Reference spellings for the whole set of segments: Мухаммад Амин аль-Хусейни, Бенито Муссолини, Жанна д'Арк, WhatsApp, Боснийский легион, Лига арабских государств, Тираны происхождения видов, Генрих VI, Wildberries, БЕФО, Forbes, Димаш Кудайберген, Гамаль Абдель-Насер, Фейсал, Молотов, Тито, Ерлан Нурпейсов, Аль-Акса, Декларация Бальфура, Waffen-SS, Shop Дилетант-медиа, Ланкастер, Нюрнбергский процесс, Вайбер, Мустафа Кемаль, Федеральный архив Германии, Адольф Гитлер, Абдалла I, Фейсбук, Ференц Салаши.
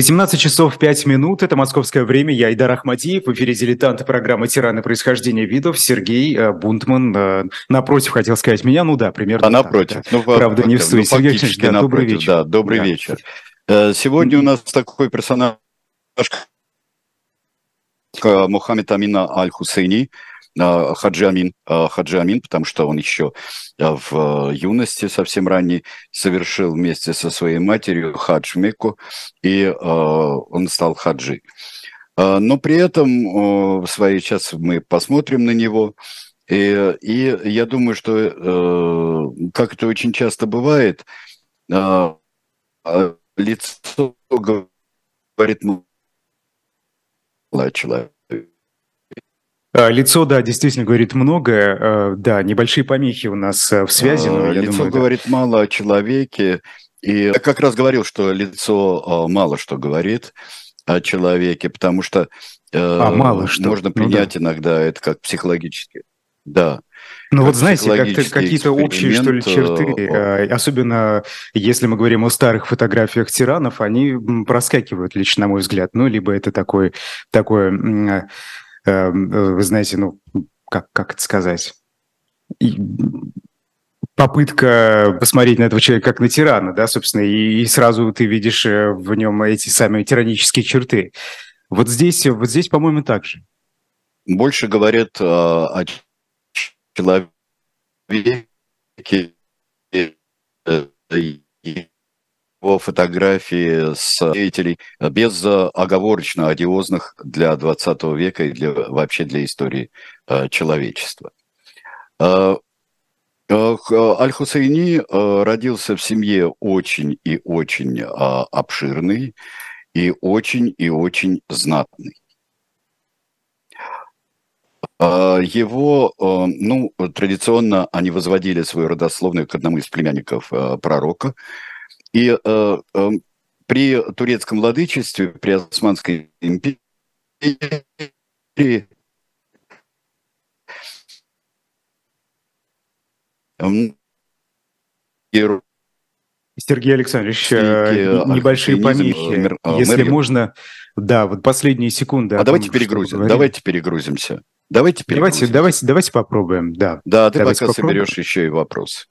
18 часов 5 минут, это московское время, я Айдар Ахмадиев, в эфире «Дилетанты», программа «Тираны происхождения видов», Сергей Бунтман, напротив, хотел сказать меня, ну да, примерно. А напротив, так, да. Правда, не в студии. Сергей Чешков, добрый вечер. Да, добрый вечер. Сегодня у нас такой персонаж, Мухаммад Амин аль-Хусейни, Хаджи Амин, потому что он еще в юности совсем ранней совершил вместе со своей матерью хадж в Мекку, и он стал хаджи. Но при этом, сейчас мы посмотрим на него, и я думаю, что, как это очень часто бывает, лицо говорит человек. Лицо, да, действительно говорит многое. Да, небольшие помехи у нас в связи. Но я думаю, говорит мало о человеке. И я как раз говорил, что лицо мало что говорит о человеке, потому что мало что можно принять, ну, да, иногда это как психологически. Да. Ну вот знаете, как-то какие-то общие, что ли, черты, особенно если мы говорим о старых фотографиях тиранов, они проскакивают лично, на мой взгляд. Ну, либо это такое вы знаете, ну, как это сказать, попытка посмотреть на этого человека как на тирана, да, собственно, и сразу ты видишь в нем эти самые тиранические черты. Вот здесь, по-моему, так же. Больше говорят о человеке, его фотографии с деятелей без оговорочно одиозных для 20 века и вообще для истории человечества. Аль-Хусейни родился в семье очень и очень обширной и очень знатной. Его, ну, традиционно они возводили свою родословную к одному из племянников пророка. И при турецком владычестве, при Османской империи, Сергей Александрович, небольшие помехи, если можно. Да, вот последние секунды. Давайте попробуем, да. Да, ты пока соберешь еще и вопросы.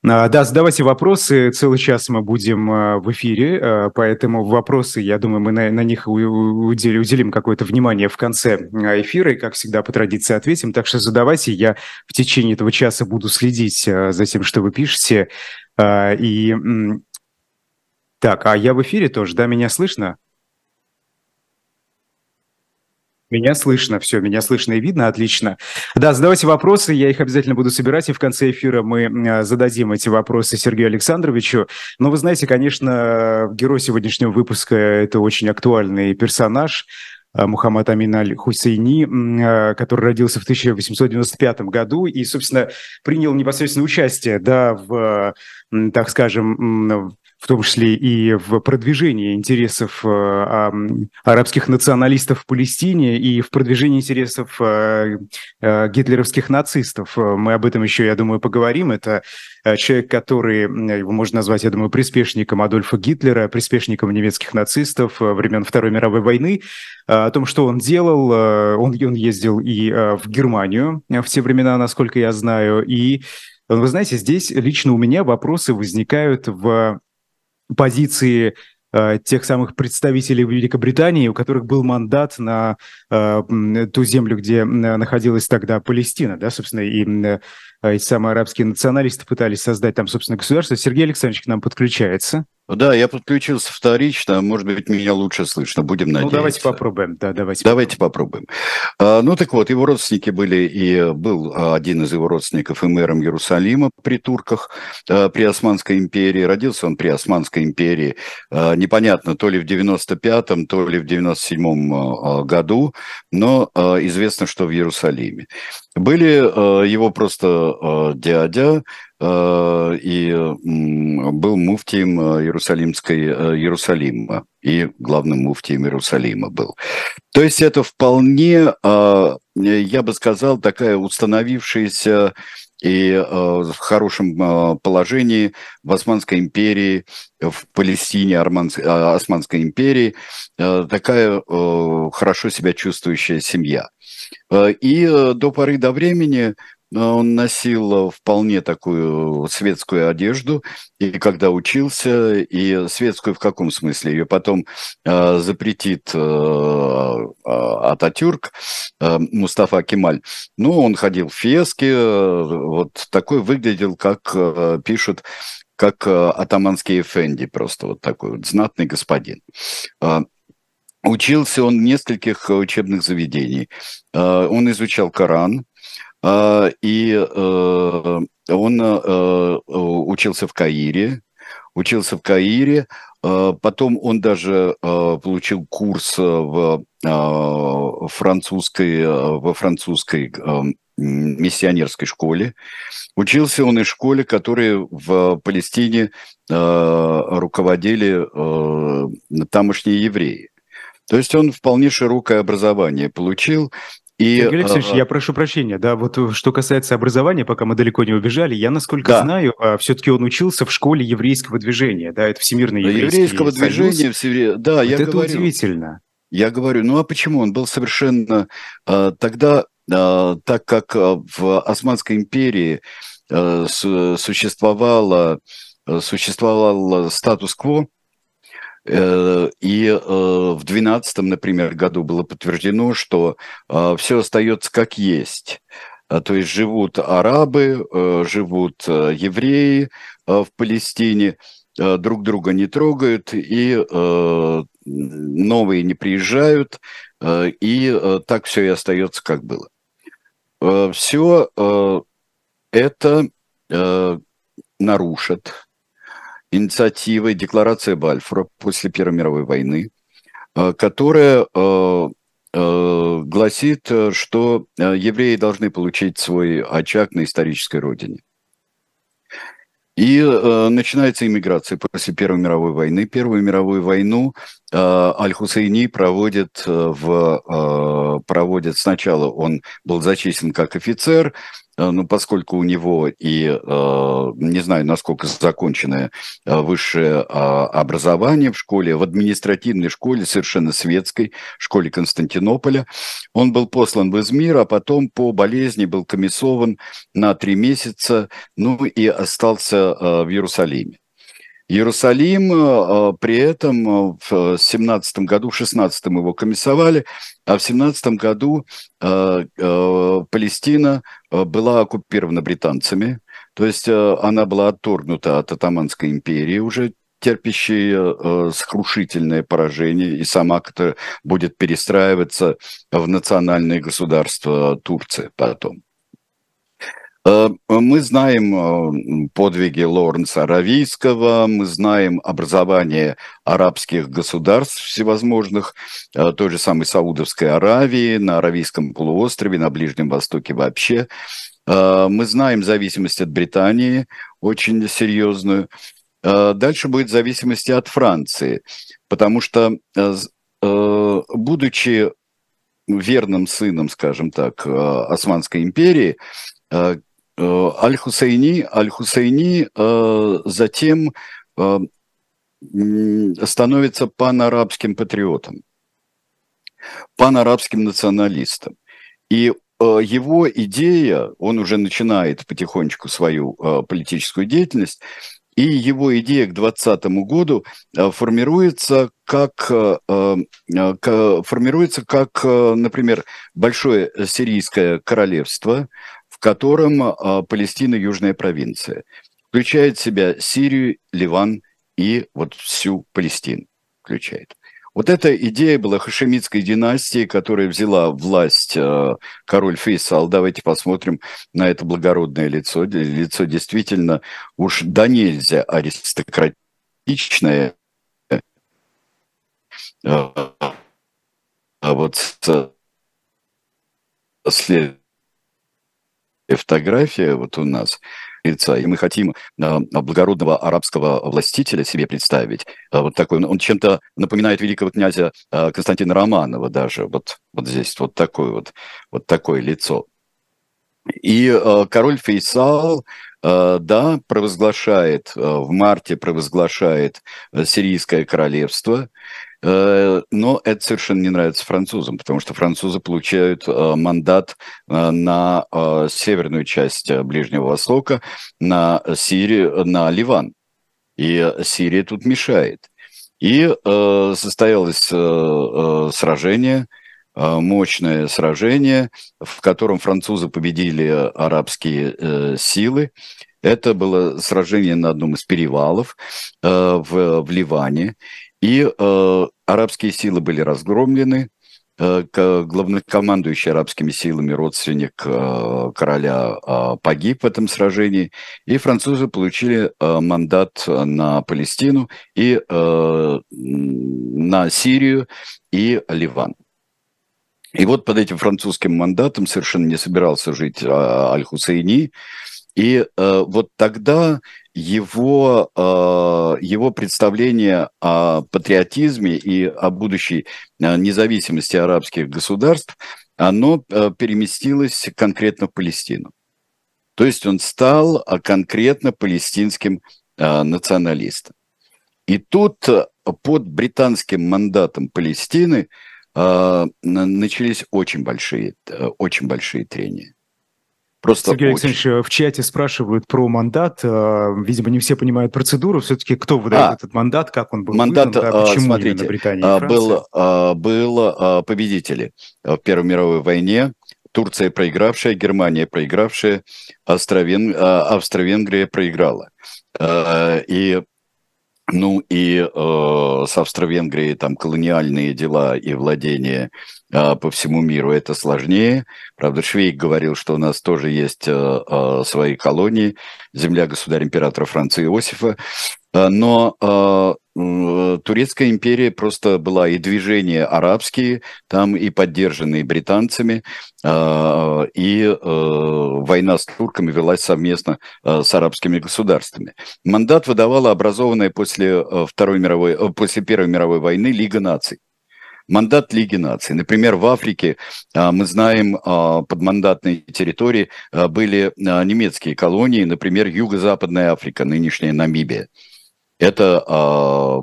Да, задавайте вопросы, целый час мы будем в эфире, поэтому вопросы, я думаю, мы на них уделим какое-то внимание в конце эфира и, как всегда, по традиции ответим, так что задавайте, я в течение этого часа буду следить за тем, что вы пишете, и... Так, а я в эфире тоже, да, меня слышно? Меня слышно, все, меня слышно и видно, отлично. Да, задавайте вопросы, я их обязательно буду собирать, и в конце эфира мы зададим эти вопросы Сергею Александровичу. Но вы знаете, конечно, герой сегодняшнего выпуска – это очень актуальный персонаж – Мухаммад Амин аль-Хусейни, который родился в 1895 году и, собственно, принял непосредственное участие, да, в, так скажем, в том числе и в продвижении интересов арабских националистов в Палестине и в продвижении интересов гитлеровских нацистов. Мы об этом еще, я думаю, поговорим. Это человек, который, его можно назвать, я думаю, приспешником Адольфа Гитлера, приспешником немецких нацистов времен Второй мировой войны. О том, что он делал, он ездил и в Германию в те времена, насколько я знаю. И, вы знаете, здесь лично у меня вопросы возникают в позиции тех самых представителей Великобритании, у которых был мандат на ту землю, где находилась тогда Палестина, да, собственно, и эти самые арабские националисты пытались создать там, собственно, государство. Сергей Александрович к нам подключается. Да, я подключился вторично, может быть, меня лучше слышно, будем надеяться. Ну, давайте попробуем, да, давайте попробуем. Ну, так вот, его родственники были, и был один из его родственников и мэром Иерусалима при турках, при Османской империи. Родился он при Османской империи, непонятно, то ли в 95-м, то ли в 97-м году, но известно, что в Иерусалиме. Были его просто дядя, и был муфтием Иерусалима, и главным муфтием Иерусалима был. То есть это вполне, я бы сказал, такая установившаяся и в хорошем положении в Османской империи, в Палестине Османской империи, такая хорошо себя чувствующая семья. И до поры до времени он носил вполне такую светскую одежду, и когда учился, и светскую в каком смысле? Ее потом запретит Ататюрк, Мустафа Кемаль. Ну, он ходил в фиески, вот такой выглядел, как пишут, как атаманский эфенди, просто вот такой вот знатный господин. Учился он в нескольких учебных заведениях. Он изучал Коран, и он учился в Каире, потом он даже получил курс во французской миссионерской школе. Учился он и в школе, которые в Палестине руководили тамошние евреи. То есть он вполне широкое образование получил. Сергей Алексеевич, я прошу прощения, да, вот что касается образования, пока мы далеко не убежали, я, насколько знаю, все-таки он учился в школе еврейского движения, да, это Всемирный еврейского движения, да, вот я это говорю. Удивительно. Я говорю, ну а почему он был совершенно тогда, так как в Османской империи существовал статус-кво, и в 12-м, например, году было подтверждено, что все остается как есть. То есть живут арабы, живут евреи в Палестине, друг друга не трогают, и новые не приезжают, и так все и остается как было. Все это нарушит инициативой Декларация Бальфура после Первой мировой войны, которая гласит, что евреи должны получить свой очаг на исторической родине. И начинается эмиграция после Первой мировой войны. Первую мировую войну Аль-Хусейни проводит сначала, он был зачислен как офицер, но поскольку у него не знаю, насколько законченное высшее образование в школе, в административной школе, совершенно светской, школе Константинополя, он был послан в Измир, а потом по болезни был комиссован на 3 месяца, ну и остался в Иерусалиме. Иерусалим при этом в 17 году, в 16-м его комиссовали, а в 17 году Палестина была оккупирована британцами, то есть она была отторгнута от Отоманской империи, уже терпящей сокрушительное поражение, и сама будет перестраиваться в национальное государство Турции потом. Мы знаем подвиги Лоренса Аравийского, мы знаем образование арабских государств всевозможных, той же самой Саудовской Аравии, на Аравийском полуострове, на Ближнем Востоке вообще. Мы знаем зависимость от Британии, очень серьезную. Дальше будет зависимость от Франции, потому что, будучи верным сыном, скажем так, Османской империи, Аль-Хусейни затем становится панарабским патриотом, панарабским националистом. И его идея, он уже начинает потихонечку свою политическую деятельность, и его идея к 2020 году формируется как, например, Большое Сирийское королевство, в котором Палестина – южная провинция. Включает в себя Сирию, Ливан и вот всю Палестину включает. Вот эта идея была хашемитской династии, которая взяла власть король Фейсал. Давайте посмотрим на это благородное лицо. Лицо действительно уж до нельзя аристократичное. А вот следует фотография вот у нас лица, и мы хотим благородного арабского властителя себе представить. Вот такой он чем-то напоминает великого князя Константина Романова даже. Вот здесь вот такое лицо. И король Фейсал, да, провозглашает, в марте провозглашает Сирийское королевство, но это совершенно не нравится французам, потому что французы получают мандат на северную часть Ближнего Востока, на Сирию, на Ливан. И Сирия тут мешает. И состоялось сражение, мощное сражение, в котором французы победили арабские силы. Это было сражение на одном из перевалов в Ливане. И арабские силы были разгромлены. Главнокомандующий арабскими силами родственник короля погиб в этом сражении, и французы получили мандат на Палестину, и на Сирию и Ливан. И вот под этим французским мандатом совершенно не собирался жить аль-Хусейни, и вот тогда его представление о патриотизме и о будущей независимости арабских государств, оно переместилось конкретно в Палестину. То есть он стал конкретно палестинским националистом. И тут под британским мандатом Палестины начались очень большие трения. Просто Сергей Алексеевич, в чате спрашивают про мандат. Видимо, не все понимают процедуру. Все-таки кто выдает этот мандат, как он был выбран, да, почему, смотрите, Британия и Франция? Были победители в Первой мировой войне. Турция проигравшая, Германия проигравшая, Австро-Венгрия проиграла. С Австро-Венгрией там колониальные дела и владения по всему миру, это сложнее. Правда, Швейк говорил, что у нас тоже есть свои колонии, земля государя-императора Франца Иосифа. Но Турецкая империя просто была, и движения арабские, там и поддержанные британцами, и война с турками велась совместно с арабскими государствами. Мандат выдавала образованная после Первой мировой войны Лига наций. Мандат Лиги наций. Например, в Африке, мы знаем, подмандатные территории были немецкие колонии, например, Юго-Западная Африка, нынешняя Намибия. Это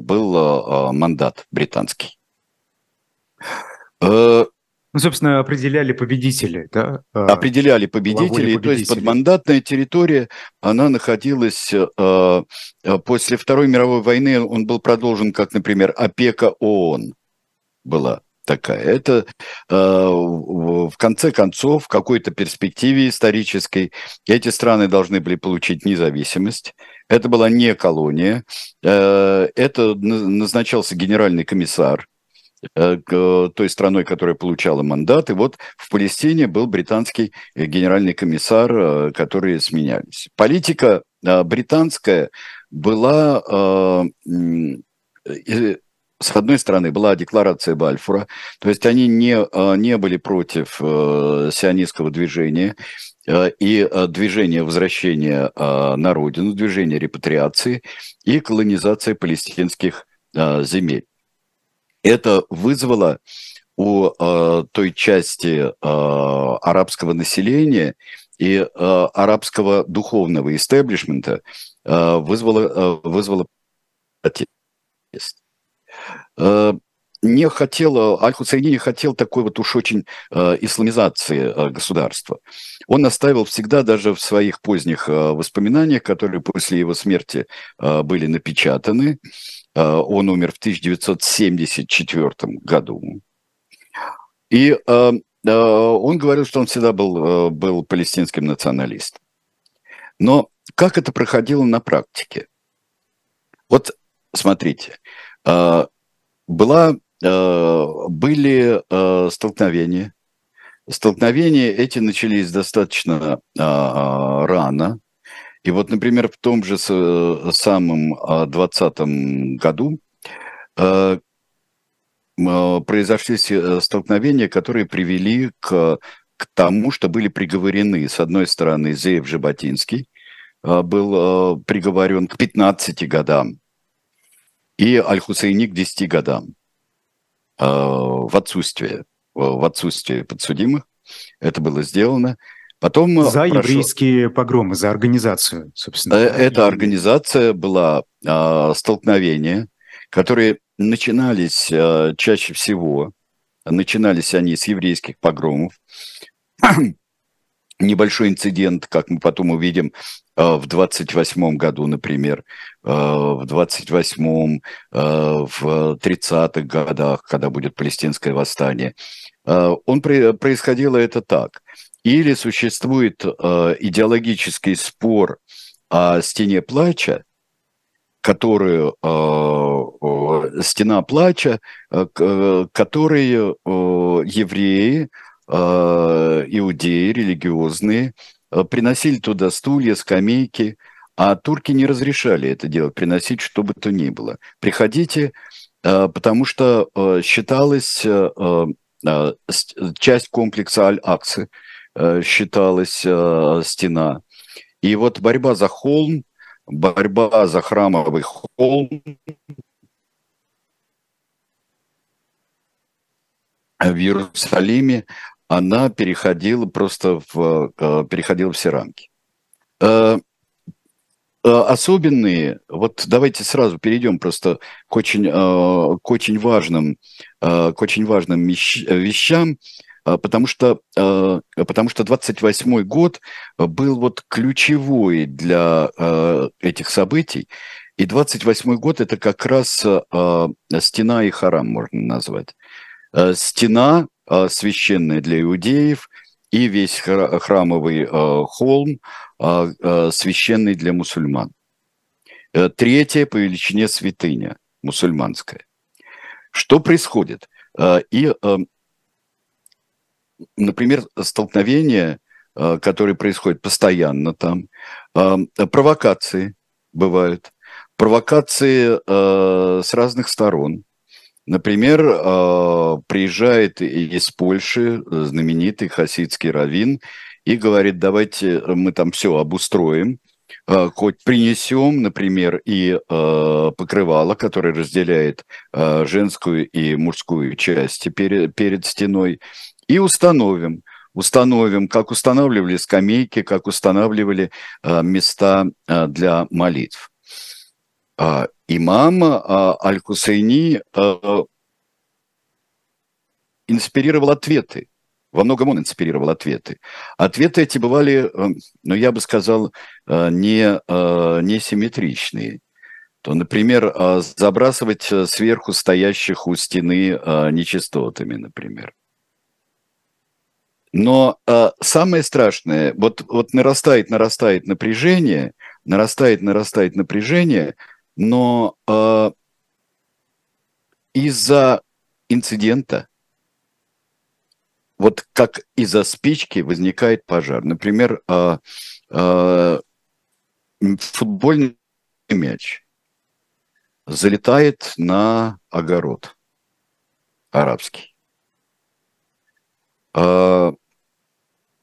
был мандат британский. Собственно, определяли победителей, да? Определяли победителей, то есть подмандатная территория, она находилась... После Второй мировой войны он был продолжен, как, например, опека ООН была такая. Это в конце концов, в какой-то перспективе исторической, эти страны должны были получить независимость. Это была не колония. Это назначался генеральный комиссар той страной, которая получала мандат. И вот в Палестине был британский генеральный комиссар, которые сменялись. Политика британская была... С одной стороны, была декларация Бальфура, то есть они не были против сионистского движения и движения возвращения на родину, движения репатриации и колонизации палестинских земель. Это вызвало у той части арабского населения и арабского духовного истеблишмента вызвало протест. Аль-Хусейни не хотел такой вот уж очень исламизации государства. Он оставил всегда, даже в своих поздних воспоминаниях, которые после его смерти были напечатаны, он умер в 1974 году, и он говорил, что он всегда был палестинским националистом. Но как это проходило на практике? Вот смотрите. Были столкновения. Столкновения эти начались достаточно рано. И вот, например, в том же самом 20-м году произошли столкновения, которые привели к тому, что были приговорены, с одной стороны, Зеев Жаботинский был приговорен к 15 годам. И аль-Хусейни к 10 годам в отсутствие подсудимых. Это было сделано. Потом за еврейские погромы, за организацию, собственно. Эта организация была столкновения, которые начинались чаще всего, начинались они с еврейских погромов. Небольшой инцидент, как мы потом увидим, в 28-м году, например, в 28-м, в 30-х годах, когда будет палестинское восстание. Происходило это так. Или существует идеологический спор о стене плача, которую стена плача, которую евреи, иудеи, религиозные, приносили туда стулья, скамейки, а турки не разрешали это делать, приносить что бы то ни было. Приходите, потому что считалось часть комплекса Аль-Аксы, считалась стена. И вот борьба за холм, борьба за храмовый холм в Иерусалиме, она переходила просто переходила все рамки. Особенные, вот давайте сразу перейдем просто к очень важным вещам, потому что 28-й год был вот ключевой для этих событий, и 28-й год это как раз стена и харам, можно назвать. Стена священная для иудеев и весь храмовый холм священный для мусульман. Третья по величине святыня мусульманская. Что происходит? Например, столкновения, которые происходят постоянно там, провокации бывают, провокации с разных сторон. Например, приезжает из Польши знаменитый хасидский раввин и говорит, давайте мы там все обустроим, хоть принесем, например, и покрывало, которое разделяет женскую и мужскую часть перед стеной, и установим, как устанавливали скамейки, как устанавливали места для молитв. Имам аль-Хусейни инспирировал ответы. Во многом он инспирировал ответы. Ответы эти бывали, ну, я бы сказал, несимметричные. То, например, забрасывать сверху стоящих у стены нечистотами, например. Но самое страшное, вот нарастает напряжение, но из-за инцидента, вот как из-за спички возникает пожар. Например, футбольный мяч залетает на огород арабский.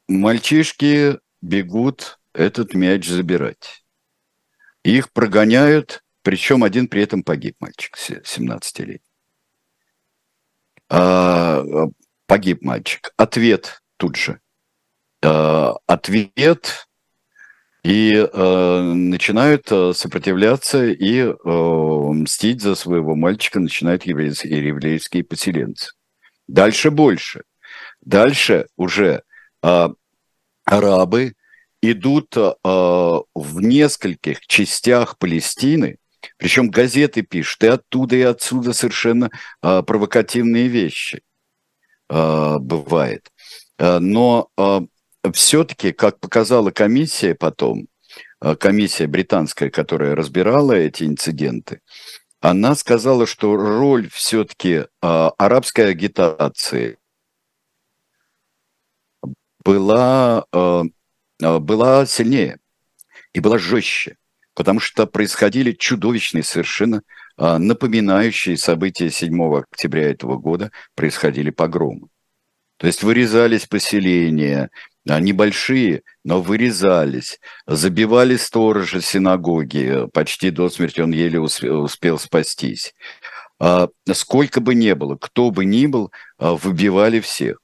Мальчишки бегут этот мяч забирать. Их прогоняют, причем один при этом погиб мальчик, 17-летний. Погиб мальчик. Ответ тут же. Ответ. И начинают сопротивляться и мстить за своего мальчика, начинают еврейские поселенцы. Дальше больше. Дальше уже... арабы идут в нескольких частях Палестины, причем газеты пишут и оттуда, и отсюда совершенно провокативные вещи бывает. Но все-таки, как показала комиссия потом, комиссия британская, которая разбирала эти инциденты, она сказала, что роль все-таки арабской агитации была сильнее и была жестче, потому что происходили чудовищные совершенно напоминающие события 7 октября этого года, происходили погромы. То есть вырезались поселения, небольшие, но вырезались, забивали сторожа синагоги, почти до смерти он еле успел спастись. Сколько бы ни было, кто бы ни был, выбивали всех.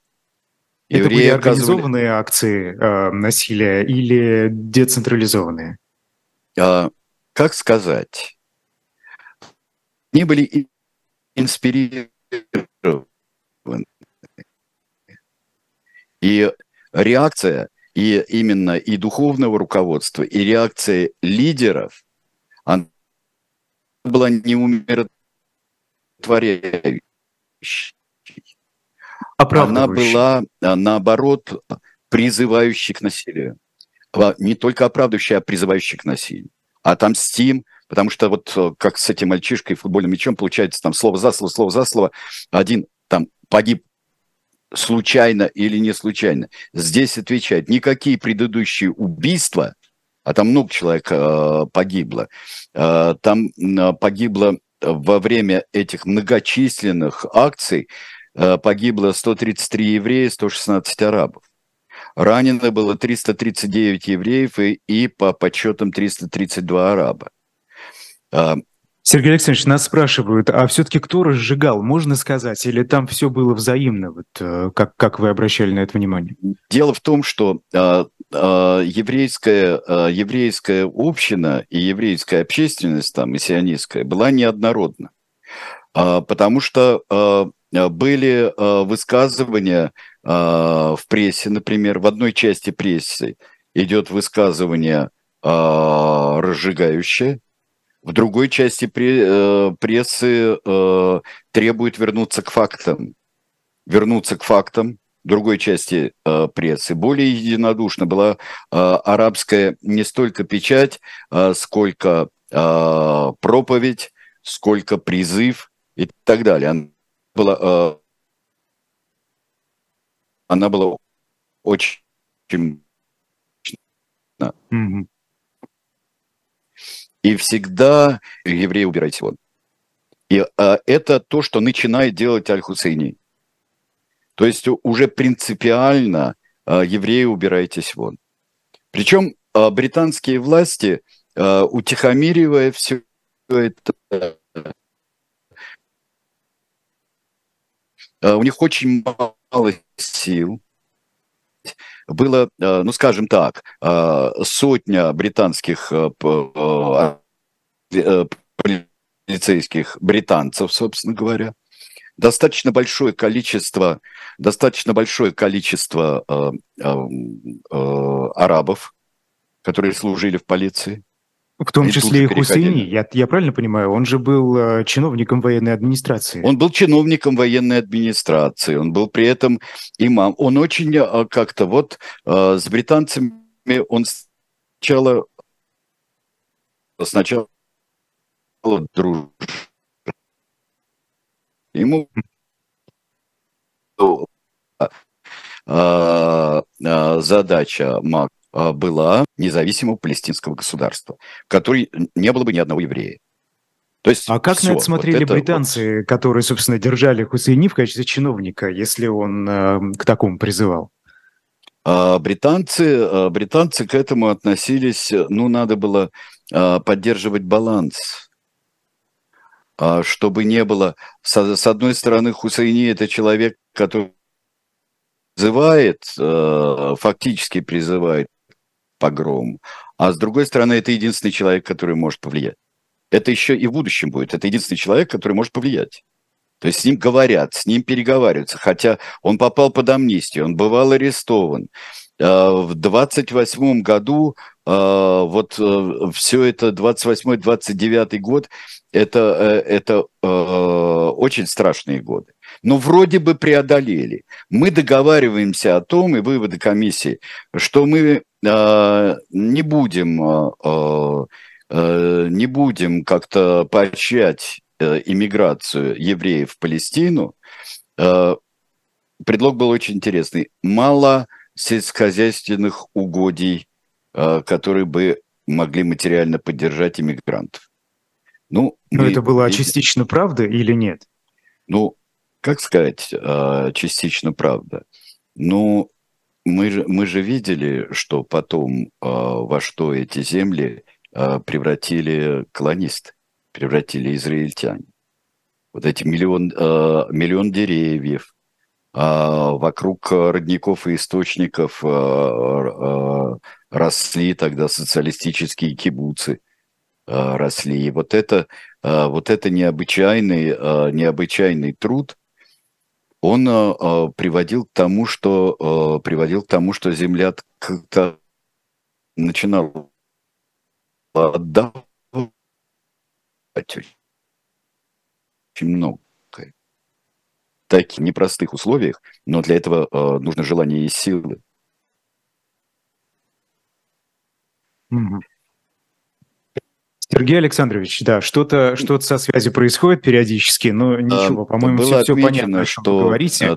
Это были организованные акции насилия или децентрализованные? Как сказать? Они были инспирированы. И реакция и именно и духовного руководства, и реакция лидеров, она была неумиротворяющей. Она была, наоборот, призывающей к насилию. Не только оправдывающей, а призывающей к насилию. Отомстим, потому что вот как с этим мальчишкой футбольным мячом, получается, там слово за слово, один там погиб случайно или не случайно. Здесь отвечает, никакие предыдущие убийства, а там много человек погибло, там погибло во время этих многочисленных акций, погибло 133 еврея, 116 арабов. Ранено было 339 евреев и по подсчетам 332 араба. Сергей Александрович, нас спрашивают, а все-таки кто разжигал, можно сказать, или там все было взаимно, вот, как вы обращали на это внимание? Дело в том, что еврейская община и еврейская общественность, там, и сионистская, была неоднородна, потому что были высказывания в прессе, например, в одной части прессы идет высказывание разжигающее, в другой части прессы требует вернуться к фактам другой части прессы. Более единодушно была арабская не столько печать, сколько проповедь, сколько призыв и так далее. Она была очень... Mm-hmm. И всегда евреи убирайте его. И это то, что начинает делать Аль-Хусейни. То есть уже принципиально евреи убирайтесь вон. Причем британские власти, утихомиривая все это, у них очень мало сил. Было, ну скажем так, сотня британских полицейских британцев, собственно говоря, достаточно большое количество арабов, которые служили в полиции. В том числе и Хусейни, я правильно понимаю, он же был чиновником военной администрации. Он был чиновником военной администрации, он был при этом имам. Он очень как-то вот с британцами он сначала дружил. Ему задача Мак была независимого палестинского государства, в которой не было бы ни одного еврея. То есть а как все, на это смотрели вот британцы, вот... которые, собственно, держали Хусейни в качестве чиновника, если он к такому призывал? Британцы к этому относились, ну, надо было поддерживать баланс, чтобы не было... С одной стороны, Хусейни – это человек, который фактически призывает погром, а с другой стороны, это единственный человек, который может повлиять. Это еще и в будущем будет. Это единственный человек, который может повлиять. То есть с ним говорят, с ним переговариваются, хотя он попал под амнистию, он бывал арестован. В 28 году, вот все это 28-29 год, это очень страшные годы. Но вроде бы преодолели. Мы договариваемся о том, и выводы комиссии, что мы не будем как-то поощрять иммиграцию евреев в Палестину. Предлог был очень интересный. Мало сельскохозяйственных угодий, которые бы могли материально поддержать иммигрантов. Ну, но это было частично правда или нет? Ну, как сказать, частично правда? Ну, мы же видели, что потом во что эти земли превратили колонисты, превратили израильтяне. Вот эти миллион деревьев, Вокруг родников и источников росли тогда социалистические кибуцы. Росли. И вот это необычайный труд, он приводил к тому, что земля как-то начинала отдавать очень много. В таких непростых условиях, но для этого нужно желание и силы. Сергей Александрович, да, что-то со связью происходит периодически, но ничего, по-моему, все понятно, что вы говорите.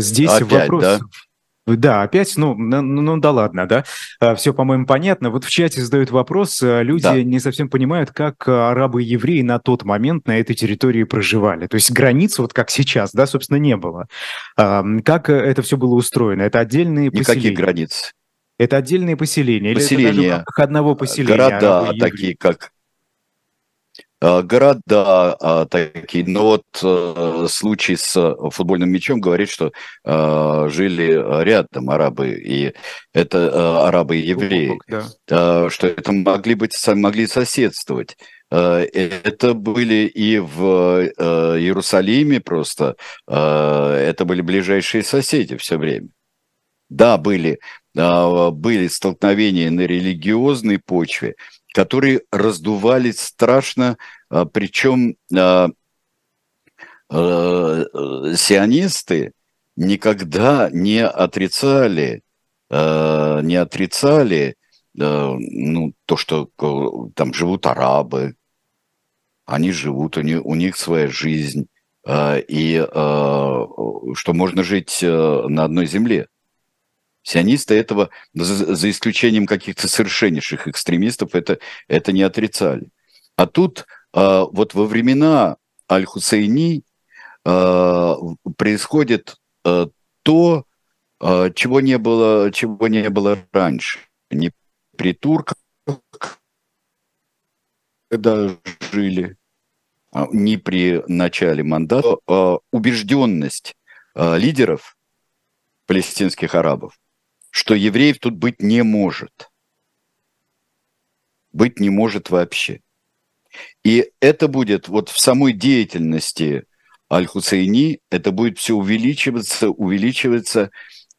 Здесь вопрос... Да? Да, опять, ну да ладно, да, все, по-моему, понятно. Вот в чате задают вопрос, люди не совсем понимают, как арабы и евреи на тот момент на этой территории проживали. То есть границу, вот как сейчас, да, собственно, не было. Как это все было устроено? Это отдельные поселения? Никаких границ. Это отдельные поселения? Или это как одного поселения? Города такие, как... Города такие, но вот случай с футбольным мячом говорит, что жили рядом арабы, и это арабы и евреи, что это могли соседствовать. Это были и в Иерусалиме просто, это были ближайшие соседи все время. Да, были столкновения на религиозной почве, которые раздувались страшно, причем сионисты никогда не отрицали ну, то, что там живут арабы, они живут, у них своя жизнь, и что можно жить на одной земле. Сионисты этого, за исключением каких-то совершеннейших экстремистов, это не отрицали. А тут вот во времена аль-Хусейни происходит то, чего не было раньше. Не при турках, когда жили, не при начале мандата. Убежденность лидеров палестинских арабов, что евреев тут быть не может. Быть не может вообще. И это будет вот в самой деятельности аль-Хусейни, это будет все увеличиваться.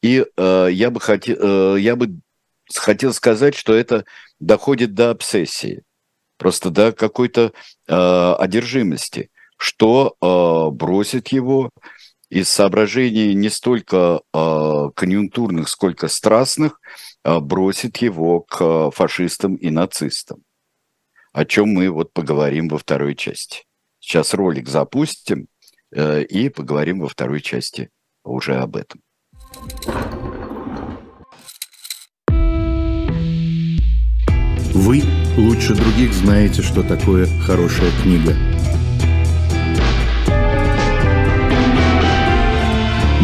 И я бы хотел сказать, что это доходит до обсессии, просто до какой-то одержимости, что бросит его из соображений не столько конъюнктурных, сколько страстных, бросит его к фашистам и нацистам, о чем мы вот поговорим во второй части. Сейчас ролик запустим и поговорим во второй части уже об этом. Вы лучше других знаете, что такое хорошая книга.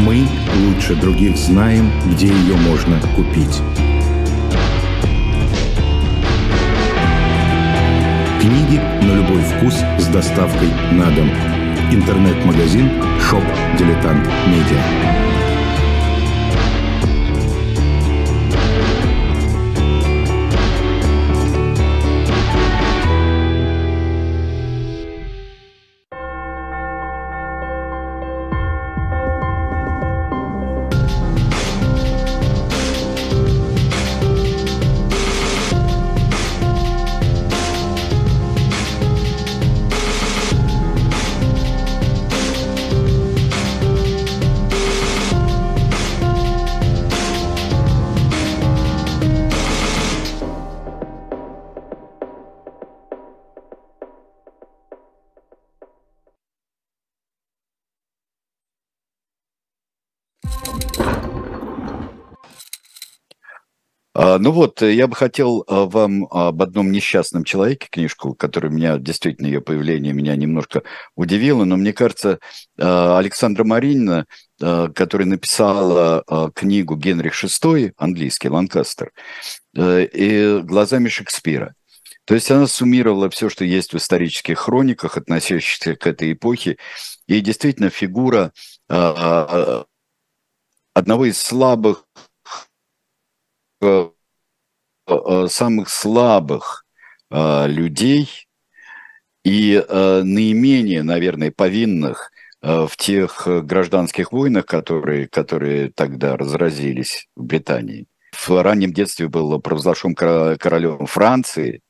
Мы лучше других знаем, где ее можно купить. Книги на любой вкус с доставкой на дом. Интернет-магазин Shop Дилетант-медиа. Ну вот, я бы хотел вам об одном несчастном человеке книжку, которая меня, действительно, ее появление меня немножко удивило, но мне кажется, Александра Маринина, которая написала книгу «Генрих VI», английский, «Ланкастер», и «Глазами Шекспира». То есть она суммировала все, что есть в исторических хрониках, относящихся к этой эпохе, и действительно фигура одного из слабых, самых слабых людей и наименее, наверное, повинных в тех гражданских войнах, которые тогда разразились в Британии. В раннем детстве был провозглашен королем Франции.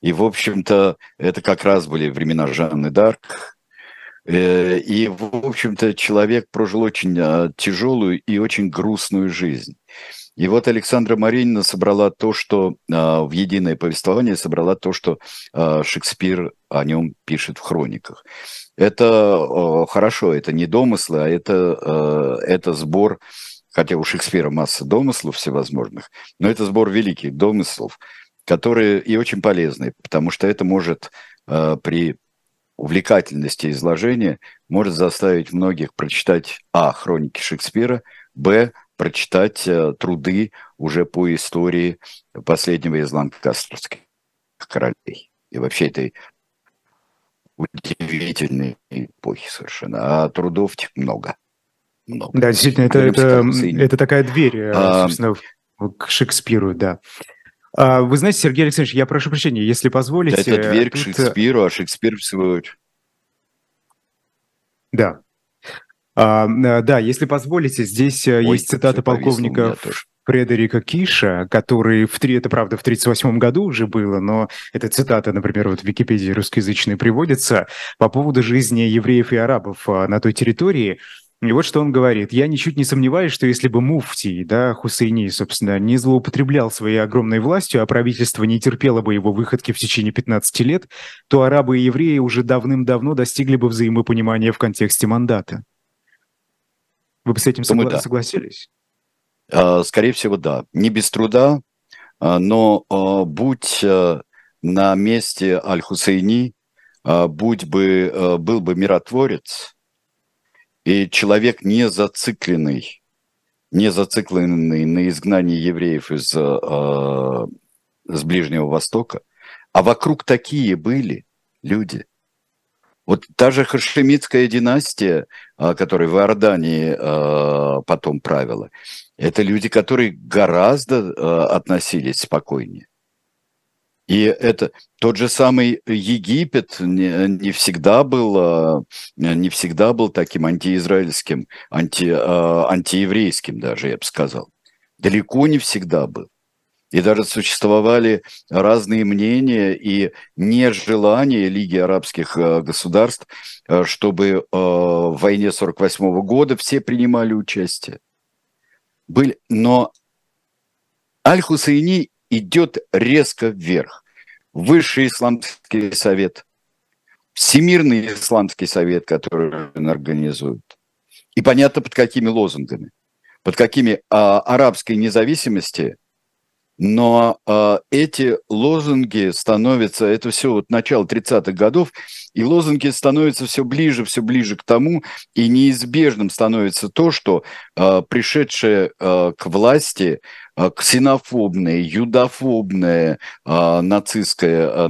И, в общем-то, это как раз были времена Жанны д'Арк. И, в общем-то, человек прожил очень тяжелую и очень грустную жизнь. И вот Александра Маринина собрала то, что в единое повествование собрала то, что Шекспир о нем пишет в хрониках. Это хорошо, это не домыслы, а это сбор, хотя у Шекспира масса домыслов всевозможных, но это сбор великих домыслов, которые и очень полезны, потому что это может при увлекательности изложения может заставить многих прочитать а. Хроники Шекспира, б. прочитать труды уже по истории последнего из ланкастерских королей и вообще этой удивительной эпохи совершенно. А трудов много. Много. Да, действительно, это такая дверь, собственно, к Шекспиру, да. Вы знаете, Сергей Александрович, я прошу прощения, если позволите... Это дверь к Шекспиру, а Шекспир всего... Да. Да, если позволите, здесь есть цитата полковника Фредерика Киша, который, это правда, в 1938 году уже было, но эта цитата, например, вот в Википедии русскоязычной приводится, по поводу жизни евреев и арабов на той территории. И вот что он говорит. «Я ничуть не сомневаюсь, что если бы муфтий, Хусейни, собственно, не злоупотреблял своей огромной властью, а правительство не терпело бы его выходки в течение 15 лет, то арабы и евреи уже давным-давно достигли бы взаимопонимания в контексте мандата». Вы бы с этим согласились? Скорее всего, да. Не без труда, но будь на месте аль-Хусейни, был бы миротворец, и человек не зацикленный на изгнании евреев с Ближнего Востока, а вокруг такие были люди. Вот та же Хашимитская династия, которая в Иордании потом правила, это люди, которые гораздо относились спокойнее. И это тот же самый Египет не всегда был таким антиизраильским, антиеврейским даже, я бы сказал. Далеко не всегда был. И даже существовали разные мнения и нежелание Лиги арабских государств, чтобы в войне 1948 года все принимали участие. Но аль-Хусейни идет резко вверх. Высший исламский совет, Всемирный исламский совет, который он организует. И понятно, под какими лозунгами. Под какими арабской независимости. Но эти лозунги становятся, это все вот начало 30-х годов, и лозунги становятся все ближе к тому, и неизбежным становится то, что пришедшая к власти ксенофобное, юдофобное нацистское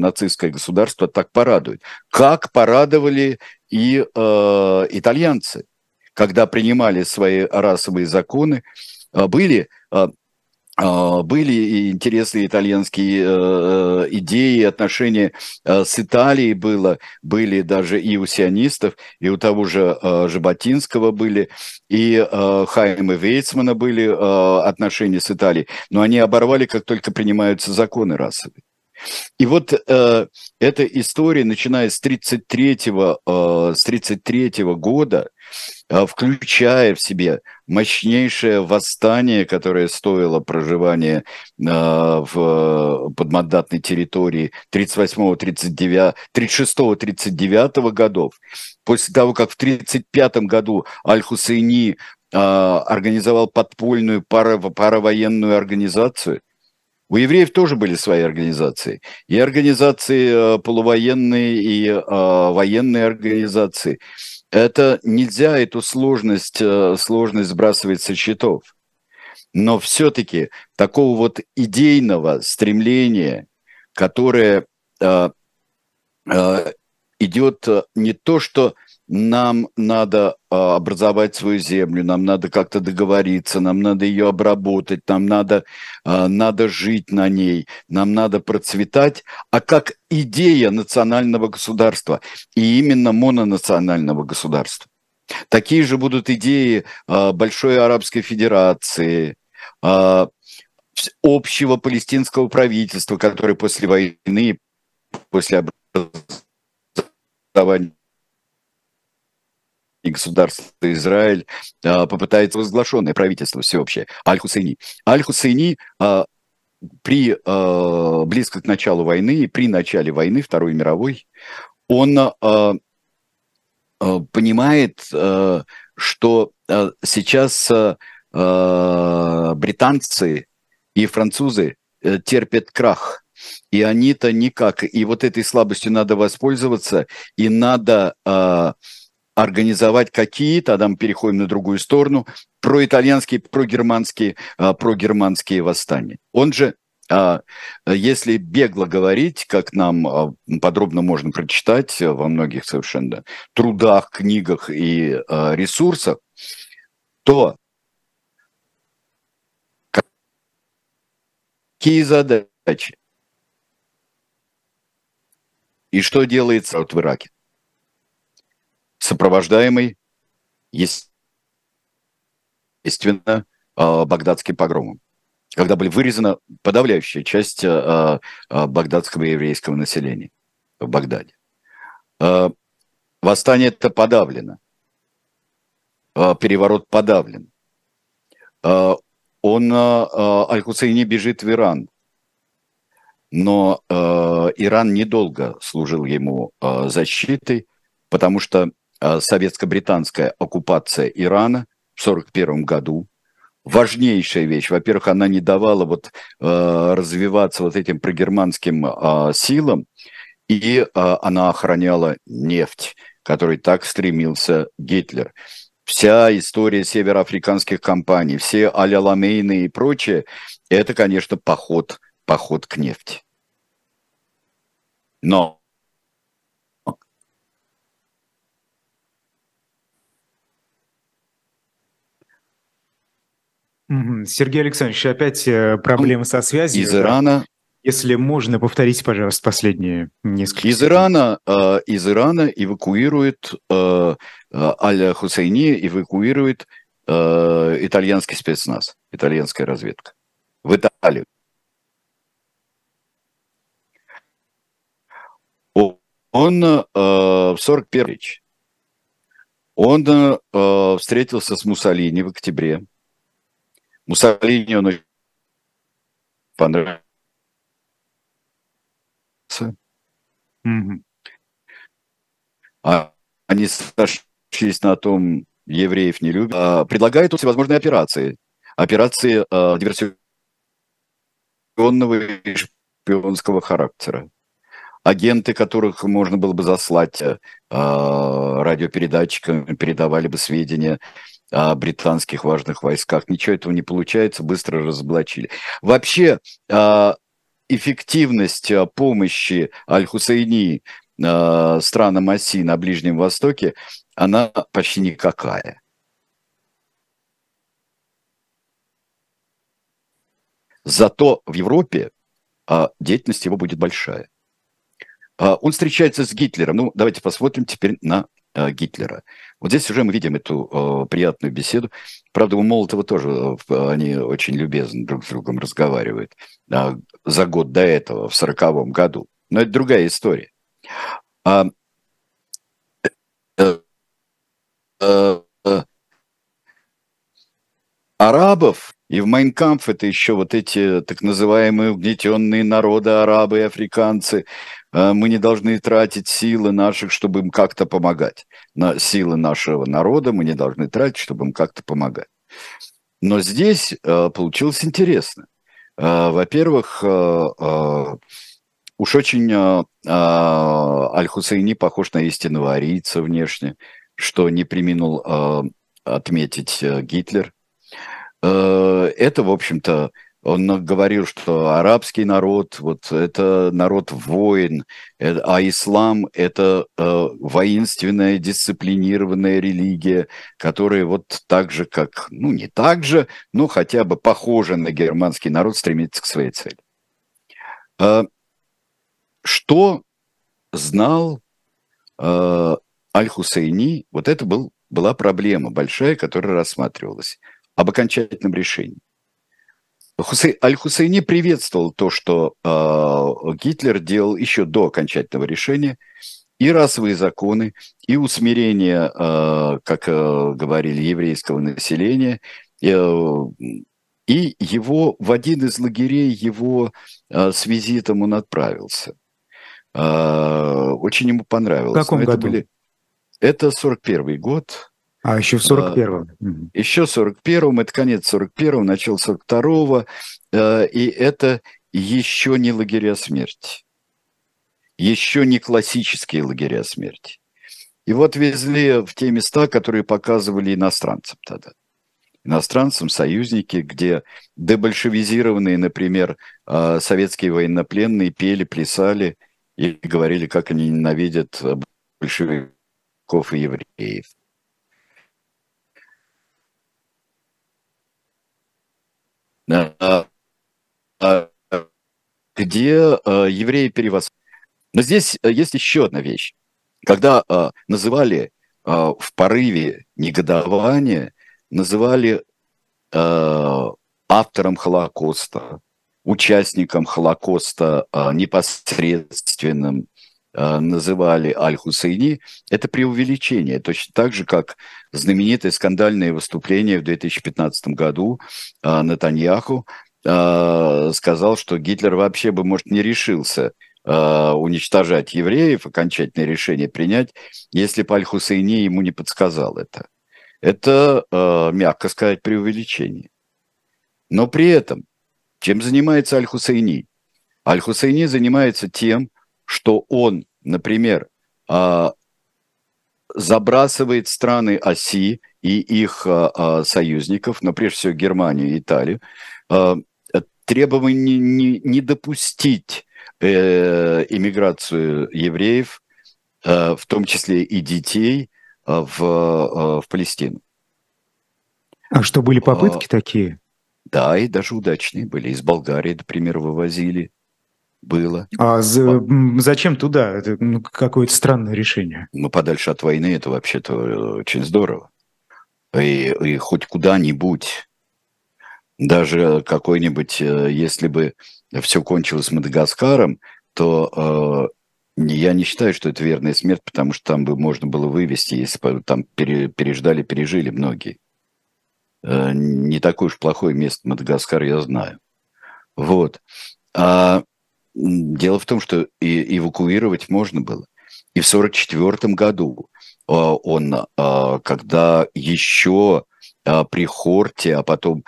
государство так порадует. Как порадовали и итальянцы, когда принимали свои расовые законы, были интересные итальянские идеи, отношения с Италией были даже и у сионистов, и у того же Жаботинского были, и Хайма Вейцмана были отношения с Италией, но они оборвали, как только принимаются законы расовые. И вот эта история, начиная с 1933 года, включая в себе мощнейшее восстание, которое стоило проживания в подмандатной территории 1936-1939 годов, после того, как в 1935 году аль-Хусейни организовал подпольную паравоенную организацию. У евреев тоже были свои организации. И организации полувоенные, и военные организации. Это нельзя, эту сложность сбрасывать со счетов. Но все-таки такого вот идейного стремления, которое идет не то, что нам надо образовать свою землю, нам надо как-то договориться, нам надо ее обработать, нам надо жить на ней, нам надо процветать, а как идея национального государства, и именно мононационального государства. Такие же будут идеи Большой Арабской Федерации, общего палестинского правительства, которое после войны, после образования государства Израиль попытается возглашенное правительство всеобщее, Аль-Хусейни. Аль-Хусейни близко к началу войны, при начале войны Второй мировой, он понимает, что сейчас британцы и французы терпят крах. И они-то никак. И вот этой слабостью надо воспользоваться, и надо организовать какие-то, там переходим на другую сторону, проитальянские, прогерманские восстания. Он же, если бегло говорить, как нам подробно можно прочитать во многих совершенно трудах, книгах и ресурсах, то какие задачи? И что делается в Ираке? Сопровождаемый, естественно, багдадским погромом, когда были вырезана подавляющая часть багдадского еврейского населения в Багдаде. Восстание-то подавлено, переворот подавлен. Аль-Хусейни бежит в Иран. Но Иран недолго служил ему защитой, потому что советско-британская оккупация Ирана в 1941 году важнейшая вещь. Во-первых, она не давала развиваться этим прогерманским силам, и она охраняла нефть, которой так стремился Гитлер. Вся история североафриканских компаний, все Аль-Аламейны и прочее, это, конечно, поход к нефти. Но Сергей Александрович, опять проблемы со связью. Из Ирана. Если можно, повторите, пожалуйста, последние несколько. Из Ирана Аль-Хусейни эвакуирует итальянский спецназ, итальянская разведка в Италию. Он в 1941 он встретился с Муссолини в октябре. Муссолини он понравился. Они сошлись на том, евреев не любят. Предлагают всевозможные операции. Операции диверсионного и шпионского характера. Агенты, которых можно было бы заслать радиопередатчикам, передавали бы сведения о британских важных войсках. Ничего этого не получается, быстро разоблачили. Вообще эффективность помощи Аль-Хусейни странам оси на Ближнем Востоке, она почти никакая. Зато в Европе деятельность его будет большая. Он встречается с Гитлером. Ну, давайте посмотрим теперь на Гитлера. Вот здесь уже мы видим эту приятную беседу. Правда, у Молотова тоже они очень любезно друг с другом разговаривают за год до этого, в 1940 году. Но это другая история. Арабов, и в «Mein Kampf» это еще вот эти так называемые угнетенные народы, арабы и африканцы. Мы не должны тратить силы наших, чтобы им как-то помогать. На силы нашего народа мы не должны тратить, чтобы им как-то помогать. Но здесь получилось интересно. Во-первых, уж очень Аль-Хусейни похож на истинного арийца внешне, что не преминул отметить Гитлер. Это, в общем-то, Он говорил, что арабский народ, вот это народ воин, а ислам это воинственная, дисциплинированная религия, которая вот так же, как, ну не так же, но хотя бы похожа на германский народ, стремится к своей цели. Что знал аль-Хусейни? Вот это была проблема большая, которая рассматривалась об окончательном решении. Аль-Хусейни приветствовал то, что Гитлер делал еще до окончательного решения, и расовые законы, и усмирение, как говорили, еврейского населения, и его в один из лагерей его с визитом он отправился. Очень ему понравилось. В каком году? Это 41-й год. А, еще в 41-м. Еще в 41-м, это конец 41-го, начало 42-го, и это еще не лагеря смерти. Еще не классические лагеря смерти. И вот везли в те места, которые показывали иностранцам тогда. Иностранцам, союзники, где дебольшевизированные, например, советские военнопленные пели, плясали и говорили, как они ненавидят большевиков и евреев. Где евреи перевоз. Но здесь есть еще одна вещь. Когда называли в порыве негодования, называли автором Холокоста, участником Холокоста непосредственным, называли аль-Хусейни, это преувеличение. Точно так же, как знаменитое скандальное выступление в 2015 году Нетаньяху сказал, что Гитлер вообще бы, может, не решился уничтожать евреев, окончательное решение принять, если бы аль-Хусейни ему не подсказал это. Это, мягко сказать, преувеличение. Но при этом, чем занимается аль-Хусейни? Аль-Хусейни занимается тем, что он, например, забрасывает страны оси и их союзников, но прежде всего Германию и Италию, требование не допустить иммиграцию евреев, в том числе и детей, в Палестину. А что, были попытки такие? Да, и даже удачные были. Из Болгарии, например, вывозили. Было. А зачем туда? Это какое-то странное решение. Мы подальше от войны, это вообще-то очень здорово. И хоть куда-нибудь, даже какой-нибудь, если бы все кончилось Мадагаскаром, то я не считаю, что это верная смерть, потому что там бы можно было вывести, если бы там переждали, пережили многие. Не такое уж плохое место Мадагаскар, я знаю. Вот. Дело в том, что эвакуировать можно было. И в 1944 году он, когда еще при Хорте, а потом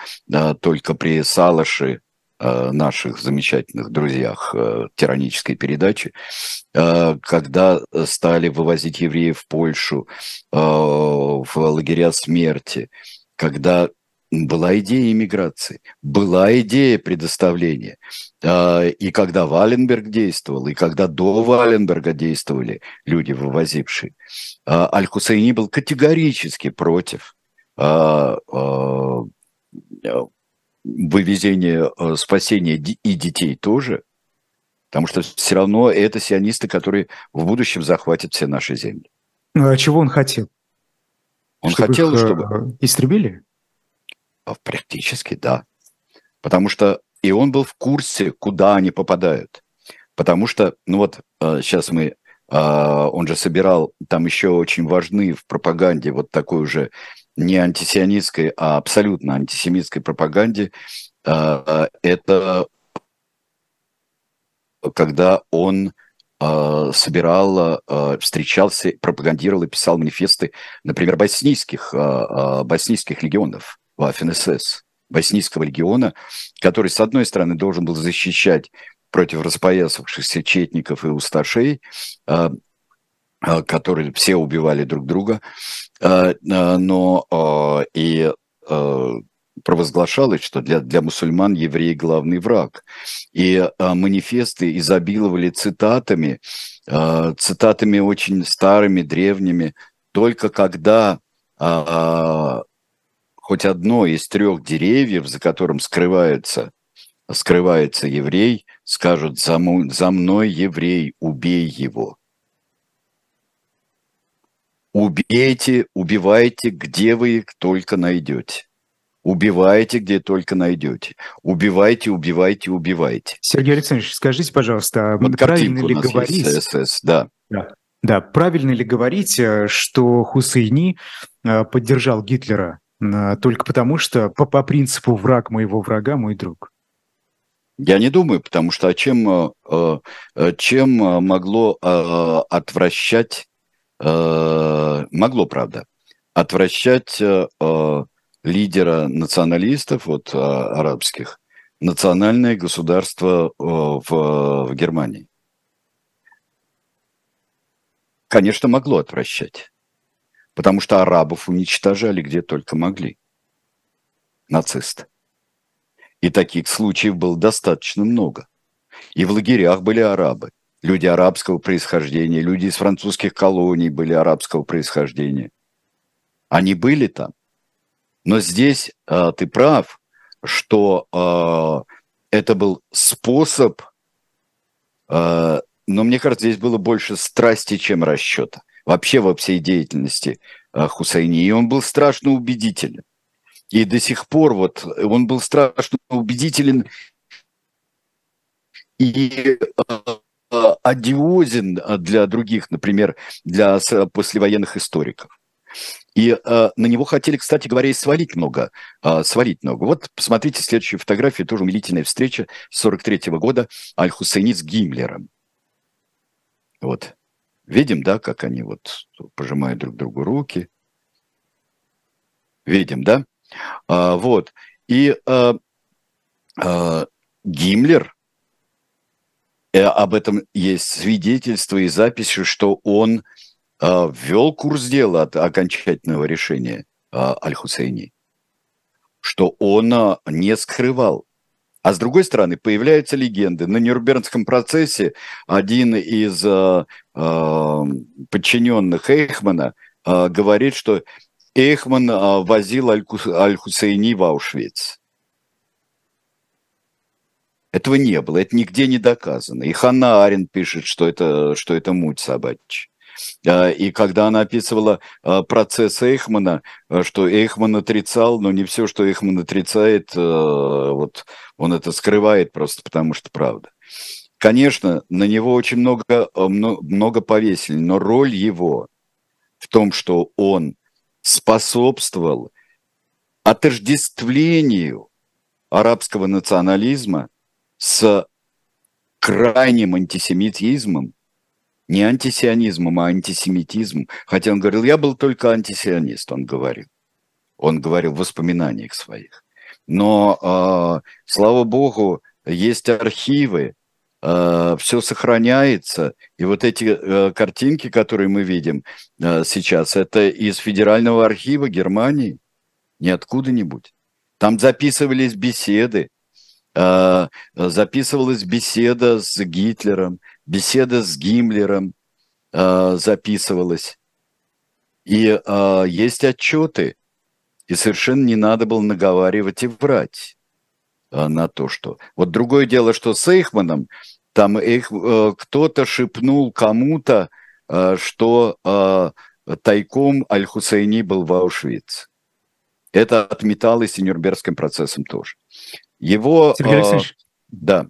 только при Салаше, наших замечательных друзьях тиранической передачи, когда стали вывозить евреев в Польшу, в лагеря смерти, когда... Была идея иммиграции, была идея предоставления. И когда Валенберг действовал, и когда до Валенберга действовали люди, вывозившие, аль-Хусейни был категорически против вывезения, спасения и детей тоже, потому что все равно это сионисты, которые в будущем захватят все наши земли. А чего он хотел? Он хотел, чтобы... Истребили? Практически, да. Потому что и он был в курсе, куда они попадают. Потому что, ну вот, сейчас мы... Он же собирал, там еще очень важны в пропаганде, вот такой уже не антисионистской, а абсолютно антисемитской пропаганде, это когда он собирал, встречался, пропагандировал и писал манифесты, например, боснийских легионов. Ваффен-СС, Боснийского легиона, который, с одной стороны, должен был защищать против распоясавшихся четников и усташей, которые все убивали друг друга, но и провозглашалось, что для мусульман евреи главный враг. И манифесты изобиловали цитатами очень старыми, древними. Только когда хоть одно из трех деревьев, за которым скрывается еврей, скажут: «За мной, еврей, убей его». Убейте, убивайте, где вы их только найдете. Убивайте, где только найдете. Убивайте, убивайте, убивайте. Сергей Александрович, скажите, пожалуйста, вот правильно ли говорить? СС, да. Да, правильно ли говорить, что Хусейни поддержал Гитлера только потому, что по принципу «враг моего врага, мой друг»? Я не думаю, потому что чем могло отвращать, могло, правда, отвращать лидера националистов, вот арабских, национальное государство в Германии? Конечно, могло отвращать, потому что арабов уничтожали где только могли нацисты. И таких случаев было достаточно много. И в лагерях были арабы, люди арабского происхождения, люди из французских колоний были арабского происхождения. Они были там. Но здесь ты прав, что это был способ, но мне кажется, здесь было больше страсти, чем расчета. Вообще во всей деятельности Хусейни. И он был страшно убедителен. И до сих пор вот он был страшно убедителен и одиозен для других, например, для послевоенных историков. И на него хотели, кстати говоря, и свалить много. Вот посмотрите следующую фотографию, тоже умилительная встреча 1943 года аль-Хусейни с Гиммлером. Вот. Видим, да, как они вот пожимают друг другу руки. Видим, да? Вот. И Гиммлер, об этом есть свидетельство и записи, что он ввел курс дела от окончательного решения аль-Хусейни, что он не скрывал. А с другой стороны, появляются легенды. На Нюрнбергском процессе один из подчиненных Эйхмана говорит, что Эйхман возил аль-Хусейни в Аушвиц. Этого не было, это нигде не доказано. И Ханна Аренд пишет, что это муть собачья. И когда она описывала процесс Эйхмана, что Эйхман отрицал, но не все, что Эйхман отрицает, вот он это скрывает просто потому, что правда. Конечно, на него очень много повесили, но роль его в том, что он способствовал отождествлению арабского национализма с крайним антисемитизмом, не антисионизмом, а антисемитизмом. Хотя он говорил: я был только антисионист, он говорил в воспоминаниях своих. Но, слава богу, есть архивы, все сохраняется. И вот эти картинки, которые мы видим сейчас, это из Федерального архива Германии, не откуда-нибудь. Там записывались беседы, записывалась беседа с Гитлером, беседа с Гиммлером записывалась. И есть отчеты. И совершенно не надо было наговаривать и врать на то, что... Вот другое дело, что с Эйхманом там кто-то шепнул кому-то, что тайком аль-Хусейни был в Аушвице. Это отметалось и Нюрнбергским процессом тоже. Его... Сергей Алексеевич. Да.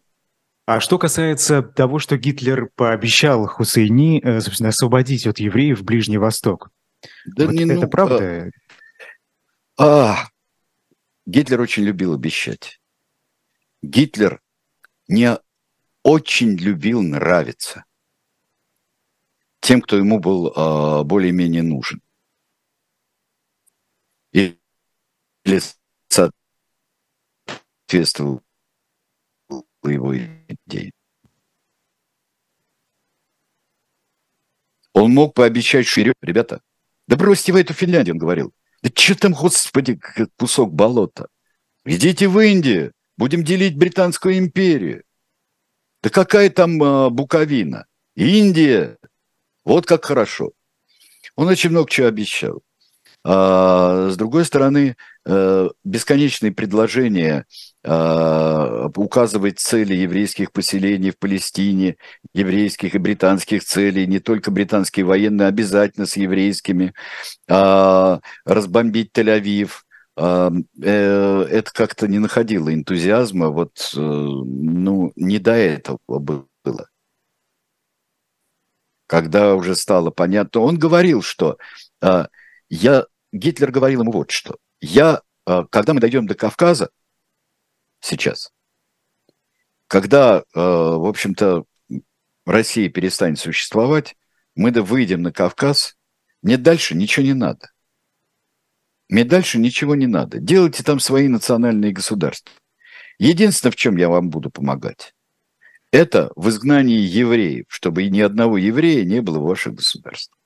А что касается того, что Гитлер пообещал Хусейни, собственно, освободить от евреев в Ближний Восток, да вот не, это правда? Гитлер очень любил обещать. Гитлер не очень любил нравиться тем, кто ему был более-менее нужен. Или соответствовал его идеи. Он мог пообещать, что ребята, да бросьте вы эту Финляндию, он говорил. Да что там, господи, кусок болота. Идите в Индию, будем делить Британскую империю. Да какая там Буковина? Индия. Вот как хорошо. Он очень много чего обещал. А с другой стороны, бесконечные предложения указывать цели еврейских поселений в Палестине, еврейских и британских целей, не только британские военные, обязательно с еврейскими, разбомбить Тель-Авив. Это как-то не находило энтузиазма, вот, ну, не до этого было. Когда уже стало понятно, он говорил, что Гитлер говорил ему вот что. Когда мы дойдем до Кавказа сейчас, когда, в общем-то, Россия перестанет существовать, мы выйдем на Кавказ, мне дальше ничего не надо. Мне дальше ничего не надо. Делайте там свои национальные государства. Единственное, в чем я вам буду помогать, это в изгнании евреев, чтобы ни одного еврея не было в ваших государствах.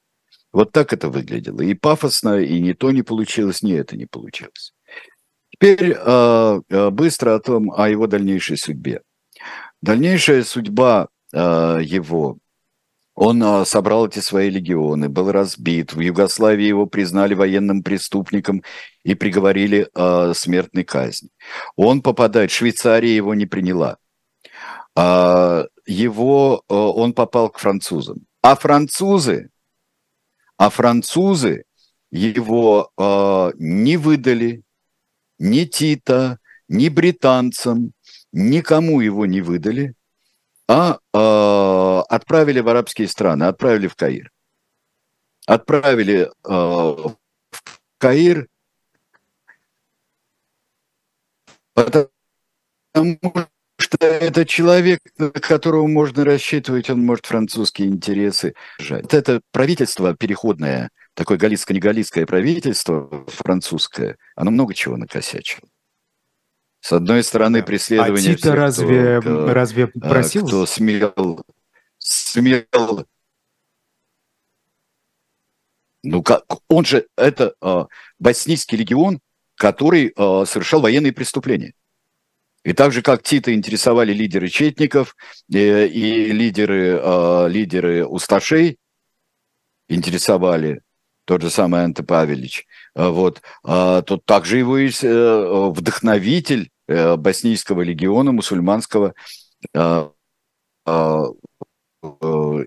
Вот так это выглядело. И пафосно, и ни то не получилось, ни это не получилось. Теперь быстро о его дальнейшей судьбе. Дальнейшая судьба его... Он собрал эти свои легионы, был разбит. В Югославии его признали военным преступником и приговорили к смертной казни. Он попадает, Швейцария его не приняла. Он попал к французам. А французы его не выдали ни Тита, ни британцам, никому его не выдали. Отправили в арабские страны, отправили в Каир. Отправили в Каир, потому что это человек, на которого можно рассчитывать, он может французские интересы жать. Это правительство переходное, такое галицко-негалицкое правительство французское, оно много чего накосячило. С одной стороны, преследование Тита разве просил? Кто смел... Ну, как он же, это Боснийский легион, который совершал военные преступления. И так же, как Тита интересовали лидеры четников и лидеры усташей, интересовали тот же самый Анте Павелич, вот, тут также его есть вдохновитель Боснийского легиона, мусульманского,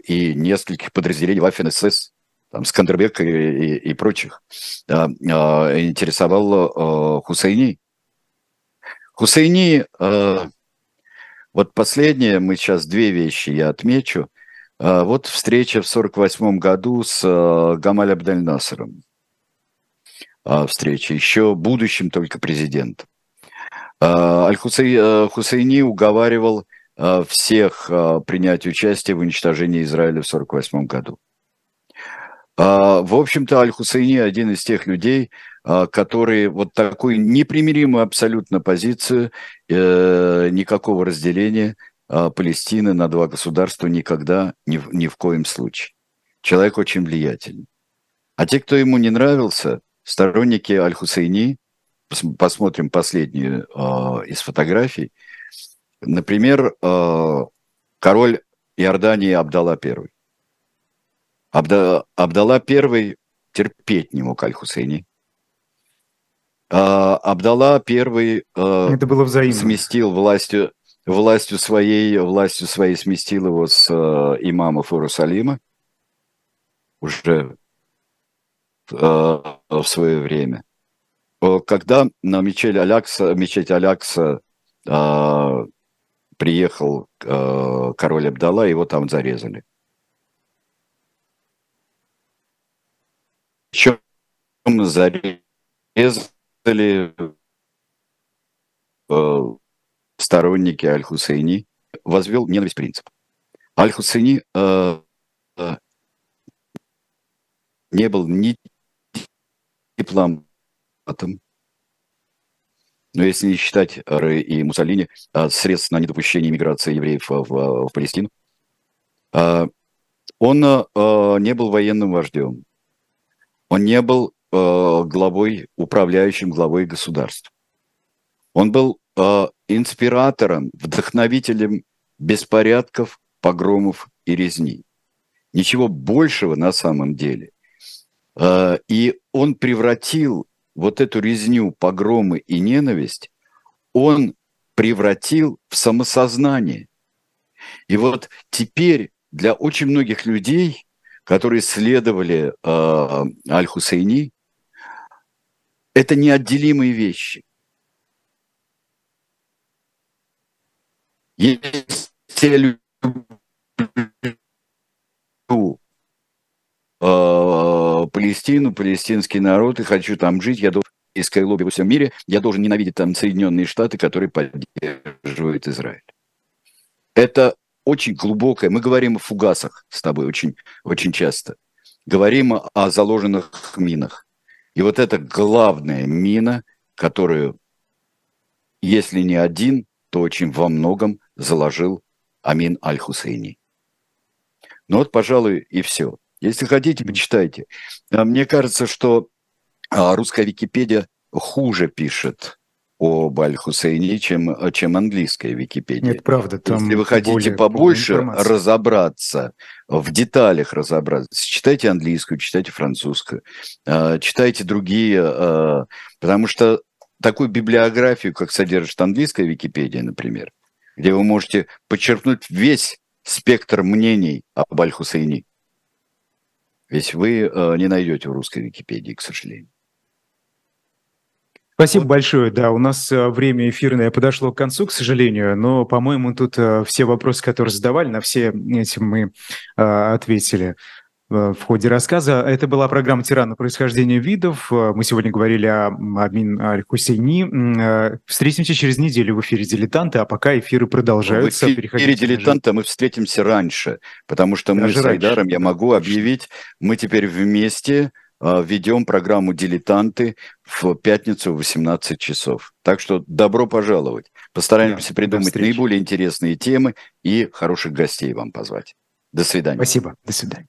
и нескольких подразделений Waffen-SS, там, Скандербек и прочих, интересовал Хусейни. Хусейни, вот последнее, мы сейчас две вещи я отмечу. Вот встреча в 1948 году с Гамаль Абдель-Насером. Встреча еще будущим только президентом. Аль-Хусейни уговаривал всех принять участие в уничтожении Израиля в 1948 году. В общем-то, Аль-Хусейни один из тех людей, которые вот такую непримиримую абсолютно позицию, никакого разделения Палестины на два государства никогда, ни в коем случае. Человек очень влиятельный. А те, кто ему не нравился, сторонники Аль-Хусейни, посмотрим последнюю из фотографий, например, король Иордании Абдалла I. Абдалла I терпеть не мог Аль-Хусейни. Абдалла I сместил властью своей сместил его с имамов Иерусалима уже в свое время. Когда на мечеть Алякса приехал король Абдалла, его там зарезали. Причем зарезали сторонники Аль-Хусейни, возвел ненависть принцип. Аль-Хусейни не был ни дипломатом, но если не считать и Муссолини, средств на недопущение миграции евреев в Палестину, он не был военным вождем, он не был главой, управляющим главой государства. Он был инспиратором, вдохновителем беспорядков, погромов и резни. Ничего большего на самом деле. И он превратил вот эту резню, погромы и ненависть, он превратил в самосознание. И вот теперь для очень многих людей, которые следовали аль-Хусейни, это неотделимые вещи. Если я люблю Палестину, палестинский народ, и хочу там жить, я должен искать лобби во всем мире, я должен ненавидеть там Соединенные Штаты, которые поддерживают Израиль. Это очень глубокое. Мы говорим о фугасах с тобой очень, очень часто. Говорим о заложенных минах. И вот это главная мина, которую, если не один, то очень во многом заложил Амин аль-Хусейни. Ну вот, пожалуй, и все. Если хотите, почитайте. Мне кажется, что русская Википедия хуже пишет об аль-Хусейни, чем английская Википедия. Нет, правда. Там если вы хотите побольше разобраться, в деталях разобраться, читайте английскую, читайте французскую, читайте другие, потому что такую библиографию, как содержит английская Википедия, например, где вы можете подчеркнуть весь спектр мнений об аль-Хусейни, ведь вы не найдете в русской Википедии, к сожалению. Спасибо большое. Да, у нас время эфирное подошло к концу, к сожалению, но, по-моему, тут все вопросы, которые задавали, на все эти мы ответили в ходе рассказа. Это была программа «Тираны происхождения видов». Мы сегодня говорили о Амин аль-Хусейни. Встретимся через неделю в эфире «Дилетанты», а пока эфиры продолжаются. В эфире «Дилетанта» мы встретимся раньше, потому что мы с Айдаром, я могу объявить, мы теперь вместе ведем программу «Дилетанты» в пятницу в 18 часов. Так что добро пожаловать. Постараемся придумать наиболее интересные темы и хороших гостей вам позвать. До свидания. Спасибо. До свидания.